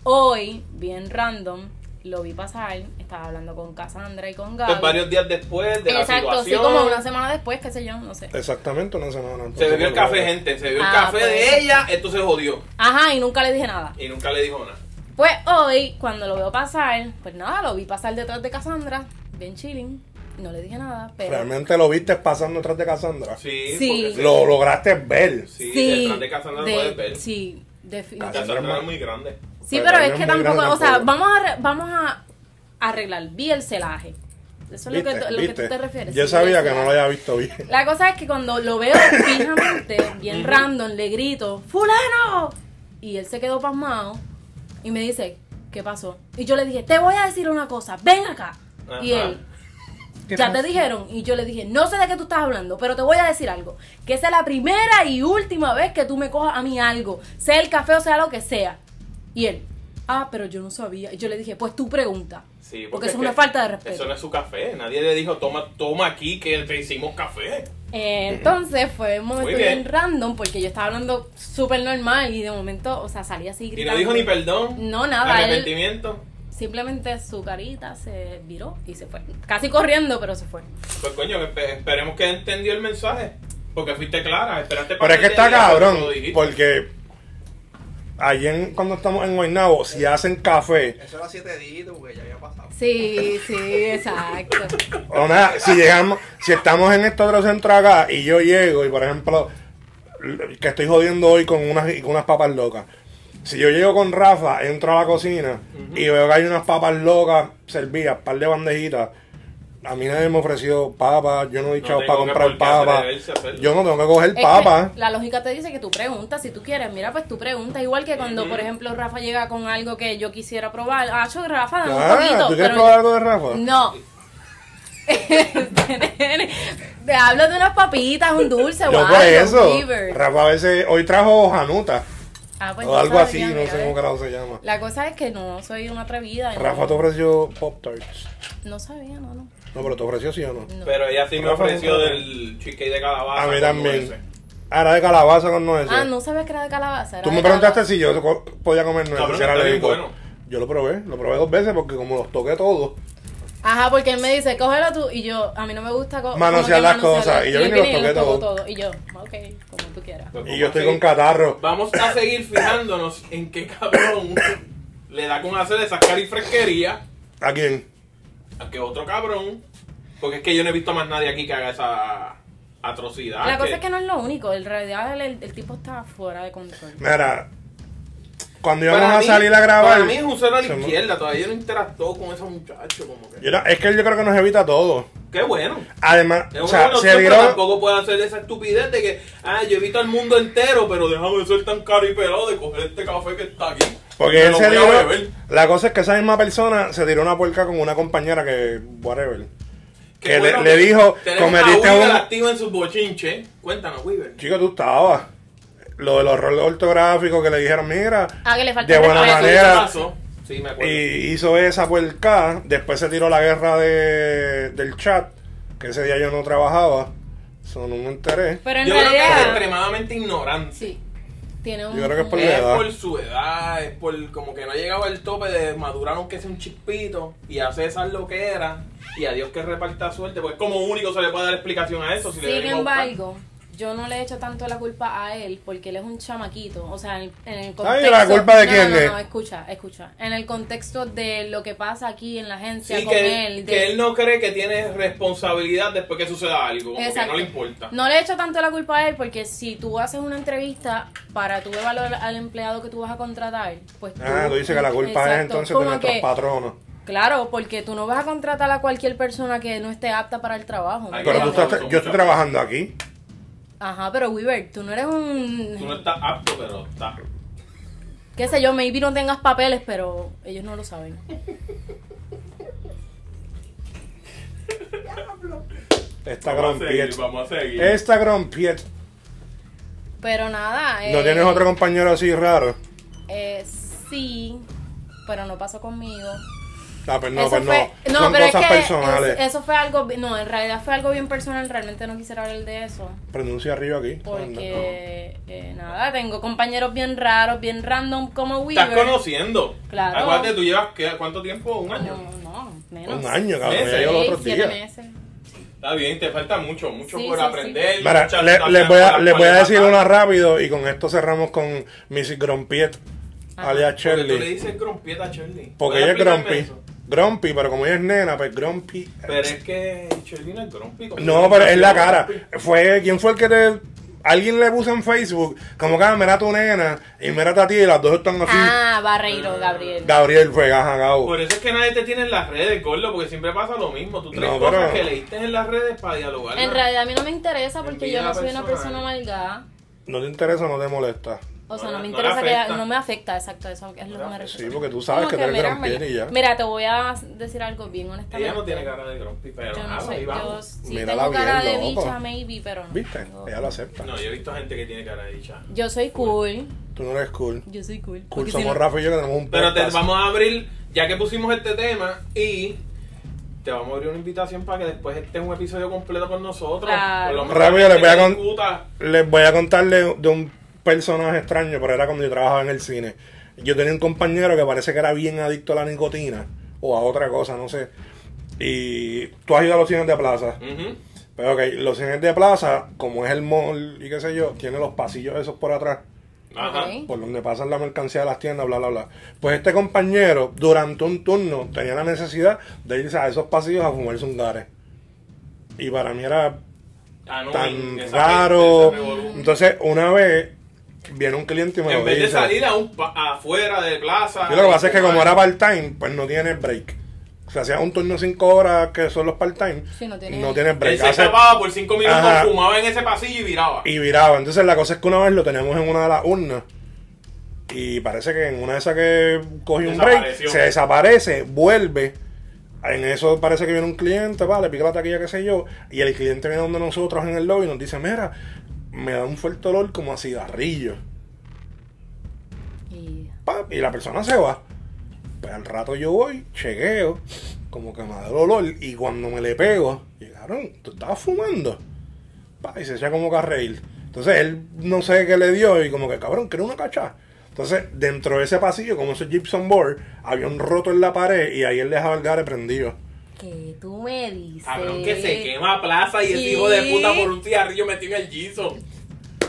Hoy, bien random, lo vi pasar, estaba hablando con Cassandra y con Gabriel. Pues varios días después de exacto, la situación. Exacto, sí, como una semana después, qué sé yo, no sé. Exactamente, una semana después. Se bebió el café, gente, se bebió ah, el café pues, de ella, esto se jodió. Ajá, y nunca le dije nada. Y nunca le dijo nada. Pues hoy, cuando lo veo pasar, pues nada, lo vi pasar detrás de Cassandra, bien chilling. No le dije nada, pero... ¿Realmente lo viste pasando detrás de Cassandra? Sí. sí. sí. Lo lograste ver. Sí, sí, detrás de Cassandra lo de, puedes ver. Sí, definitivamente. Cassandra es muy grande. Sí, pero, pero es que tampoco, o sea, vamos a, vamos a arreglar bien el celaje. Eso es lo que, lo que tú te refieres. Yo sí, sabía que no lo había visto bien. La cosa es que cuando lo veo fijamente, bien random, le grito, ¡fulano! Y él se quedó pasmado y me dice, ¿qué pasó? Y yo le dije, te voy a decir una cosa, ven acá. Ajá. Y él, ya te dijeron. Y yo le dije, no sé de qué tú estás hablando, pero te voy a decir algo. Que esa es la primera y última vez que tú me cojas a mí algo, sea el café o sea lo que sea. Y él, ah, pero yo no sabía. Y yo le dije, pues tú pregunta. Sí, porque, porque eso es una falta de respeto. Eso no es su café. Nadie le dijo, toma, toma aquí que te hicimos café. Eh, entonces fue un momento bien. bien random porque yo estaba hablando súper normal y de momento, o sea, salí así gritando. Y no dijo ni perdón. No, nada. Arrepentimiento. Él, simplemente su carita se viró y se fue. Casi corriendo, pero se fue. Pues coño, esperemos que entendió el mensaje. Porque fuiste clara, esperaste para... Pero es que está cabrón, porque... Allí cuando estamos en Guaynabo, si hacen café... Eso era siete días, güey, ya había pasado. Sí, sí, exacto. O nada, si llegamos, si estamos en este otro centro acá y yo llego y, por ejemplo, que estoy jodiendo hoy con unas, con unas papas locas. Si yo llego con Rafa, entro a la cocina uh-huh. y veo que hay unas papas locas servidas, par de bandejitas. A mí nadie me ofreció papas, yo no he echado no para comprar papas, yo no tengo que coger papas. La lógica te dice que tú preguntas, si tú quieres, mira, pues tú preguntas, igual que cuando, mm-hmm. por ejemplo, Rafa llega con algo que yo quisiera probar, ah, yo, Rafa, dame ah, un poquito. ¿Tú quieres pero... probar algo de Rafa? No. Te hablo de unas papitas, un dulce, yo por eso, Rafa a veces, hoy trajo januta. Ah, pues o algo así, no sé cómo carajo se llama. La cosa es que no soy una atrevida. Rafa no. te ofreció Pop Tarts. No sabía, no, no. No, pero te ofreció sí o no. no. Pero ella sí me ofreció del cheesecake de calabaza. A mí también. Ah, era de calabaza con nueces. Ah, no sabías que era de calabaza. Era Tú de me preguntaste calabaza. Si yo podía comer nueces. No, si era le bueno. Yo lo probé, lo probé dos veces porque como los toqué todos. Ajá, porque él me dice, cógelo tú. Y yo, a mí no me gusta co- manosear las cosas. Y yo vine y los toqué todo. todo. Y yo, ok, como tú quieras. Pues y yo estoy con catarro. Vamos a seguir fijándonos en qué cabrón le da con hacer esas carifresquerías. ¿A quién? A que otro cabrón. Porque es que yo no he visto más nadie aquí que haga esa atrocidad. La que... cosa es que no es lo único. En realidad el, el, el tipo está fuera de control. Mira, cuando íbamos para a mí, salir a grabar. Para mí es un cero a la se izquierda, me... todavía no interactuó con ese muchacho. Como que... Yo, es que él yo creo que nos evita todo. Qué bueno. Además, es o sea, bueno, se viró... tampoco puede hacer esa estupidez de que, ah, yo evito al mundo entero, pero déjame de ser tan caro y pelado de coger este café que está aquí. Porque él se tiró. La cosa es que esa misma persona se tiró una puerca con una compañera que, whatever. Que bueno, le, le dijo, cometiste un... activo en sus bochinches. Cuéntanos, Weaver. Chico, tú estabas. Lo de los errores ortográficos que le dijeron, mira, ah, que le falta de buena manera. Sí, me acuerdo. Y hizo esa puerca. Después se tiró la guerra de, del chat, que ese día yo no trabajaba. Eso no me enteré. Pero en yo realidad... creo que es extremadamente ignorante. Sí. Tiene un... Yo creo que es por, es por su edad, es por como que no ha llegado al tope de madurar aunque sea un chispito y hacer esa loquera y a Dios que reparta suerte, porque como único se le puede dar explicación a eso. Si Sin le embargo, yo no le he hecho tanto la culpa a él porque él es un chamaquito, o sea, en el, en el contexto... ¿Sabes la culpa de no, quién no, no, no, escucha, escucha. En el contexto de lo que pasa aquí en la agencia sí, con que él... él de... que él no cree que tiene responsabilidad después que suceda algo, porque no le importa. No le he hecho tanto la culpa a él porque si tú haces una entrevista... para tu evaluar al empleado que tú vas a contratar, pues tú... Ah, tú dices que la culpa exacto, es entonces de nuestros que, patronos. Claro, porque tú no vas a contratar a cualquier persona que no esté apta para el trabajo. Ay, pero tú estás, yo estoy mucho. trabajando aquí. Ajá, pero Weaver, tú no eres un... Tú no estás apto, pero estás... Qué sé yo, maybe no tengas papeles, pero ellos no lo saben. Esta grompiet. Vamos a seguir. Esta grompiet. Pero nada... Eh, ¿No tienes otro compañero así raro? Eh, sí, pero no pasó conmigo. Ah, pues no, eso pues fue, no. no. Son pero cosas es que personales. Es, eso fue algo... No, en realidad fue algo bien personal. Realmente no quisiera hablar de eso. Pronuncia arriba aquí. Porque... No. Eh, nada, tengo compañeros bien raros, bien random, como Weaver. ¿Estás conociendo? Claro. Acuérdate, ¿tú llevas qué, cuánto tiempo? ¿Un año? No, no, menos. Un año, cabrón. Meses, ya otros días. Siete meses. Está bien, te falta mucho, mucho sí, por sí, aprender. Sí. Mira, les le voy a, le voy a decir una rápido y con esto cerramos con Missus Grompiet, alias Shirley. ¿Por qué tú le dices Grompiet a Shirley? Porque ella es Grumpy. Eso? Grumpy, pero como ella es nena, pues Grumpy. Pero es que Shirley no es Grumpy. No, pero es la cara. Grumpy. Fue, ¿quién fue el que te...? Alguien le puso en Facebook, como que mira a tu nena y mira a ti y las dos están así. Ah, Barreiro, Gabriel. Gabriel fue gaja, Gabo. Por eso es que nadie te tiene en las redes, gordo, porque siempre pasa lo mismo. Tú traes no, cosas pero... que leíste en las redes para dialogar. En realidad a mí no me interesa porque yo no soy personal. una persona malgada. No te interesa, no te molesta. O sea, no, no me interesa, no que no me afecta, exacto, eso es lo que me refiero. Sí, porque tú sabes que, que eres grompier y ya. Mira, te voy a decir algo bien honestamente. Ella no tiene cara de grompi, pero yo no sé, ahí vamos. Yo sí Mírala tengo cara bien, de bicha, maybe, pero no. ¿Viste? No. Ella lo acepta. No, yo he visto gente que tiene cara de bicha. Yo soy cool. Tú no eres cool. Yo soy cool. Cool porque somos si no... Rafa y yo que tenemos un podcast. Pero te vamos a abrir, ya que pusimos este tema, y... te vamos a abrir una invitación para que después estés un episodio completo con nosotros. Claro. Rápido, les voy a contar, les voy a contarle de un... personaje extraño, pero era cuando yo trabajaba en el cine. Yo tenía un compañero que parece que era bien adicto a la nicotina o a otra cosa, no sé. Y tú has ido a los cines de plaza. Uh-huh. Pero ok, los cines de plaza, como es el mall y qué sé yo, tiene los pasillos esos por atrás. Ajá. Okay. Por donde pasan la mercancía de las tiendas, bla, bla, bla. Pues este compañero, durante un turno, tenía la necesidad de irse a esos pasillos a fumarse un gare. Y para mí era ah, no, tan raro. Entonces, una vez... viene un cliente y me en lo dice. En vez de salir a un afuera de plaza. Yo lo que pasa es que como era part-time, pues no tiene break. O sea, hacía un turno cinco horas, que son los part-time, sí, no tiene, no tiene break. Él se escapaba por cinco minutos, ajá, fumaba en ese pasillo y viraba. Y viraba. Entonces la cosa es que una vez lo teníamos en una de las urnas. Y parece que en una de esas que cogió un break, se desaparece, vuelve. En eso parece que viene un cliente, va, le pica la taquilla, qué sé yo. Y el cliente viene donde nosotros en el lobby y nos dice, mira... me da un fuerte olor como a cigarrillo. Y, ¡pap! Y la persona se va. Pero al rato yo voy, chequeo, como que me da el olor. Y cuando me le pego, llegaron, tú estabas fumando. ¡Pap! Y se echa como que a reír. Entonces él no sé qué le dio y como que cabrón, que era una cachá. Entonces dentro de ese pasillo, como ese gypsum board, había un roto en la pared y ahí él dejaba el gare prendido. Que tú me dices. Cabrón, que se quema plaza y sí, ese hijo de puta por un cigarrillo metido en el guiso.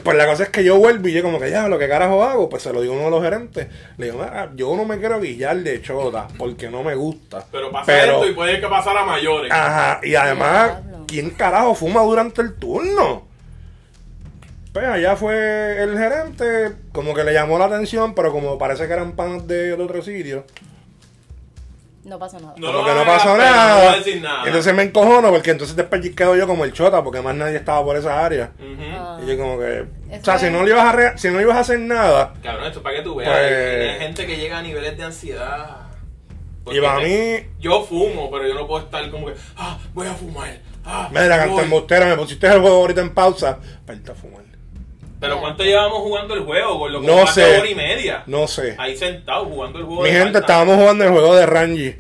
Pues la cosa es que yo vuelvo y yo, como que ya, lo que carajo hago, pues se lo digo a uno de los gerentes. Le digo, ah, yo no me quiero guillar de chota porque no me gusta. Pero pasa Pero, esto y puede que pasara a mayores. Ajá, y además, ¿quién carajo fuma durante el turno? Pues allá fue el gerente, como que le llamó la atención, pero como parece que eran panas del otro sitio, no pasó nada. No, porque no pasó nada. nada. Entonces me encojono porque entonces después quedo yo como el chota porque más nadie estaba por esa área. Uh-huh. Y yo como que... O sea, si no, le ibas a re, si no ibas a hacer nada... Cabrón, esto es para que tú veas. Pues, hay gente que llega a niveles de ansiedad. Y para mí... Yo fumo, pero yo no puedo estar como que... Ah, voy a fumar. Ah, mira, canta embustera, me pusiste el juego ahorita en pausa para irte a fumar. ¿Pero cuánto llevamos jugando el juego? Por lo que no sé, hora y media. No sé. Ahí sentado jugando el juego. Mi de gente, falta. Estábamos jugando el juego de Ranji.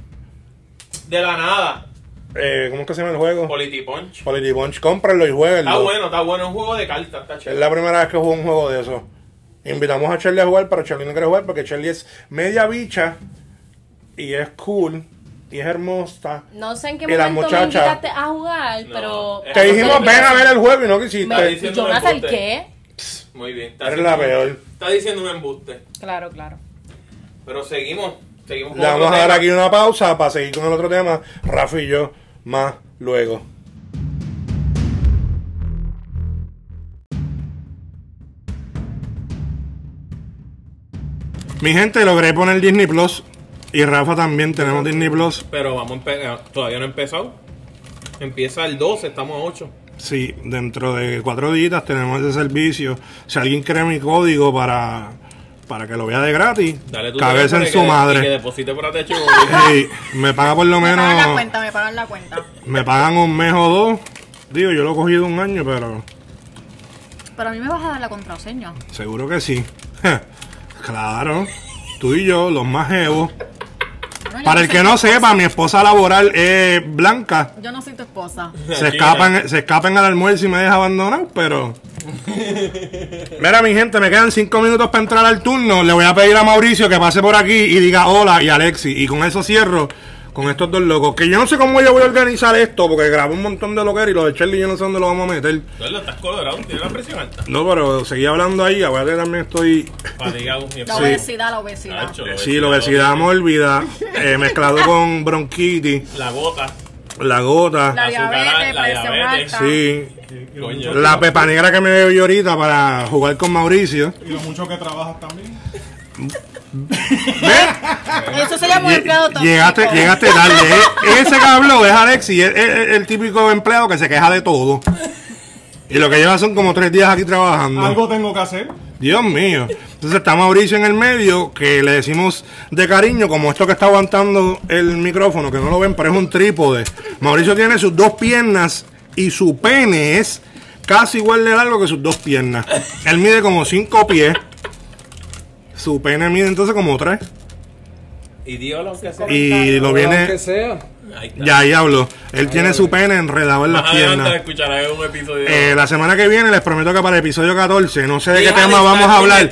De la nada. Eh, ¿Cómo es que se llama el juego? Politipunch. Politipunch, cómprenlo y jueguenlo. Está bueno, está bueno. Es un juego de cartas, está chévere. Es la primera vez que juego un juego de eso. Invitamos a Shirley a jugar, pero Shirley no quiere jugar porque Shirley es media bicha y es cool. Y es hermosa. No sé en qué momento muchacha, me invitaste a jugar, no, pero... Te dijimos, ven a ver el juego y no quisiste. Yo me acerqué. Muy bien. Está eres la peor. Un, está diciendo un embuste. Claro, claro. Pero seguimos. seguimos con Le vamos a dar tema. Aquí una pausa para seguir con el otro tema. Rafa y yo, más luego. Mi gente, logré poner Disney Plus. Y Rafa también tenemos sí, Disney Plus. Pero vamos a todavía no ha empezado. Empieza el doce, estamos a ocho. Sí, dentro de cuatro días tenemos ese servicio. Si alguien crea mi código para, para que lo vea de gratis, cabeza en su que, madre. Y que deposite por atecho. Sí, me paga por lo menos. Me pagan la cuenta, me pagan la cuenta. Me pagan un mes o dos. Digo, yo lo he cogido un año, pero. Pero a mí me vas a dar la contraseña. Seguro que sí. Claro. Tú y yo, los más jevos. No, para el que no sepa, mi esposa laboral es Blanca. Yo no soy tu esposa. Se escapan, se escapan al almuerzo y me deja abandonado, pero... Mira, mi gente, me quedan cinco minutos para entrar al turno. Le voy a pedir a Mauricio que pase por aquí y diga hola y Alexi. Y con eso cierro con estos dos locos. Que yo no sé cómo yo voy a organizar esto, porque grabé un montón de loqueros y los de Cherly yo no sé dónde lo vamos a meter. Lo estás colorado, tienes la presión alta. No, pero seguí hablando ahí, ahora que también estoy... Fatigado. Sí. La obesidad, la obesidad. Nacho, la obesidad. Sí, la obesidad mórbida, eh, mezclado con bronquitis. La gota. La gota. La diabetes, la diabetes. Sí. Y, y Coño, la pepa negra que me veo yo ahorita para jugar con Mauricio. Y lo mucho que trabajas también. ¿Ves? Eso se llama un empleado tóxico. Llegaste, llegaste tarde. Ese que habló es Alexi, es el, el, el típico empleado que se queja de todo. Y lo que lleva son como tres días aquí trabajando. Algo tengo que hacer. Dios mío. Entonces está Mauricio en el medio, que le decimos de cariño, como esto que está aguantando el micrófono, que no lo ven, pero es un trípode. Mauricio tiene sus dos piernas y su pene es casi igual de largo que sus dos piernas. Él mide como cinco pies. Su pene mide entonces como tres. Y Dios lo que sea. Y lo viene. Ahí ya ahí habló. Él Ay, tiene su pene enredado en las piernas. Un episodio. Eh, la semana que viene les prometo que para el episodio catorce, no sé de qué tema vamos a hablar.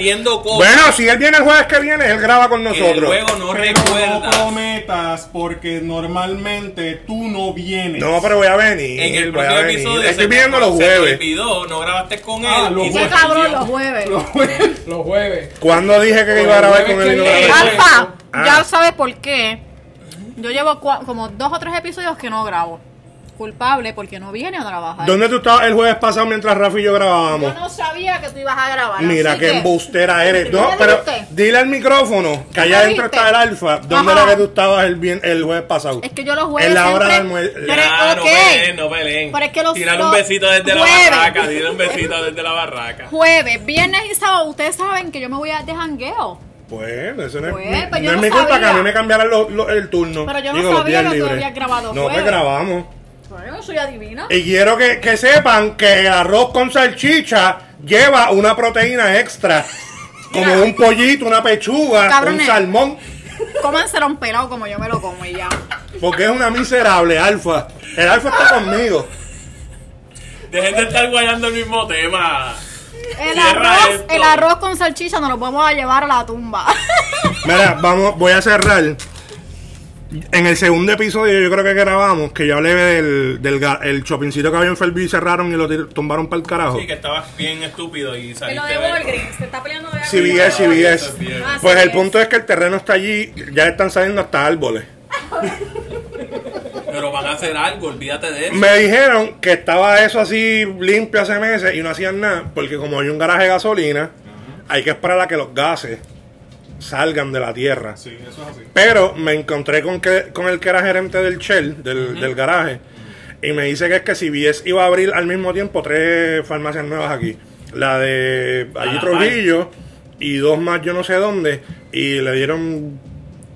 Bueno, si él viene el jueves que viene, él graba con nosotros. El juego no recuerda. No prometas porque normalmente tú no vienes. No, pero voy a venir. En el próximo episodio. Estoy viendo los jueves. No grabaste con él. Qué cabrón, los jueves. Los jueves. ¿Cuándo dije que iba a grabar con él? Alfa, ya sabes por qué. Yo llevo como dos o tres episodios que no grabo. Culpable porque no viene a trabajar. ¿Dónde tú estabas el jueves pasado mientras Rafa y yo grabábamos? Yo no sabía que tú ibas a grabar. Mira qué embustera eres. No, pero dile al micrófono que allá adentro está el Alfa. ¿Dónde era que tú estabas el, bien, el jueves pasado? Es que yo los jueves. En la hora del almuerzo. No peleen, no peleen. Pero es que los Tirar un besito desde la barraca. Tirar un besito desde la barraca. Jueves, viernes y sábado. Ustedes saben que yo me voy a de jangueo. Pues, eso no es, pues, pues no es no mi culpa que a mí me cambiaran lo, lo, el turno. Pero yo no Digo, sabía que tú habías grabado. No, pues grabamos. Pues yo soy adivina. Y quiero que, que sepan que el arroz con salchicha lleva una proteína extra. Como Mira, un pollito, una pechuga, cabrones, un salmón. Cómanselo un pelado como yo me lo como y ya. Porque es una miserable, Alfa. El Alfa está conmigo. Dejen de estar guayando el mismo tema. El arroz, el arroz con salchicha nos lo vamos a llevar a la tumba. Mira, vamos, voy a cerrar. En el segundo episodio yo creo que grabamos, que yo hablé del, del el chopincito que había en Ferbi y cerraron y lo tumbaron para el carajo. Sí, que estabas bien estúpido y saliste. Y lo de Walgreens, se está peleando de la C B S, C B S. Pues el punto es que el terreno está allí, ya están saliendo hasta árboles. Pero van a hacer algo, olvídate de eso. Me dijeron que estaba eso así limpio hace meses y no hacían nada, porque como hay un garaje de gasolina, uh-huh, hay que esperar a que los gases salgan de la tierra. Sí, eso es así. Pero me encontré con, que, con el que era gerente del Shell, del, uh-huh, del garaje, uh-huh, y me dice que es que si C V S iba a abrir al mismo tiempo tres farmacias nuevas aquí. La de allí Trujillo y dos más yo no sé dónde, y le dieron...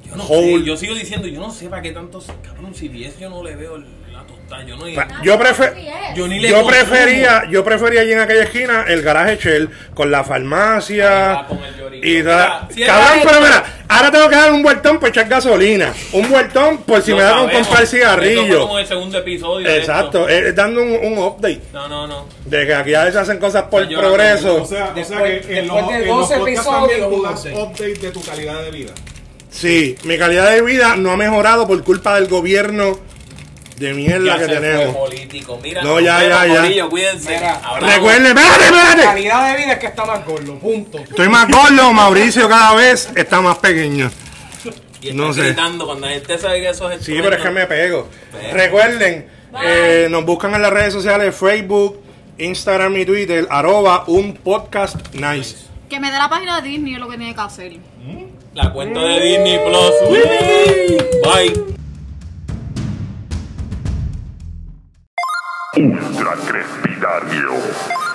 Yo, no sé, yo sigo diciendo, yo no sé para qué tantos... Cabrón, si diez yo no le veo la tostada. Yo, no, yo, prefer, yo, ni le yo prefería yo prefería ir en aquella esquina el garaje Shell con la farmacia. Con el y da, si cabrón, pero mira, ahora tengo que dar un vueltón por echar gasolina. Un vueltón por si no me da con comprar cigarrillo. Como el segundo episodio. Exacto, es, dando un, un update. No, no, no. De que aquí a veces hacen cosas por no, progreso. No, o sea, después, o sea que en los, de doce en los episodios tú das update de tu calidad de vida. Sí, mi calidad de vida no ha mejorado por culpa del gobierno de mierda que tenemos. Político. Mira, no, ya, ya, ya. Polillo, cuídense. Recuerden, espérate, espérate. La calidad de vida es que está más gordo, punto. Estoy más gordo, Mauricio cada vez está más pequeño. Y no sé. Cuando la gente sabe que eso es... Sí, pero es que me pego. Pero. Recuerden, eh, nos buscan en las redes sociales, Facebook, Instagram y Twitter, arroba un podcast nice. Que me dé la página de Disney, es lo que tiene que hacer. ¿Mm? La cuenta de Disney Plus. Bye. Ultra Crepidario.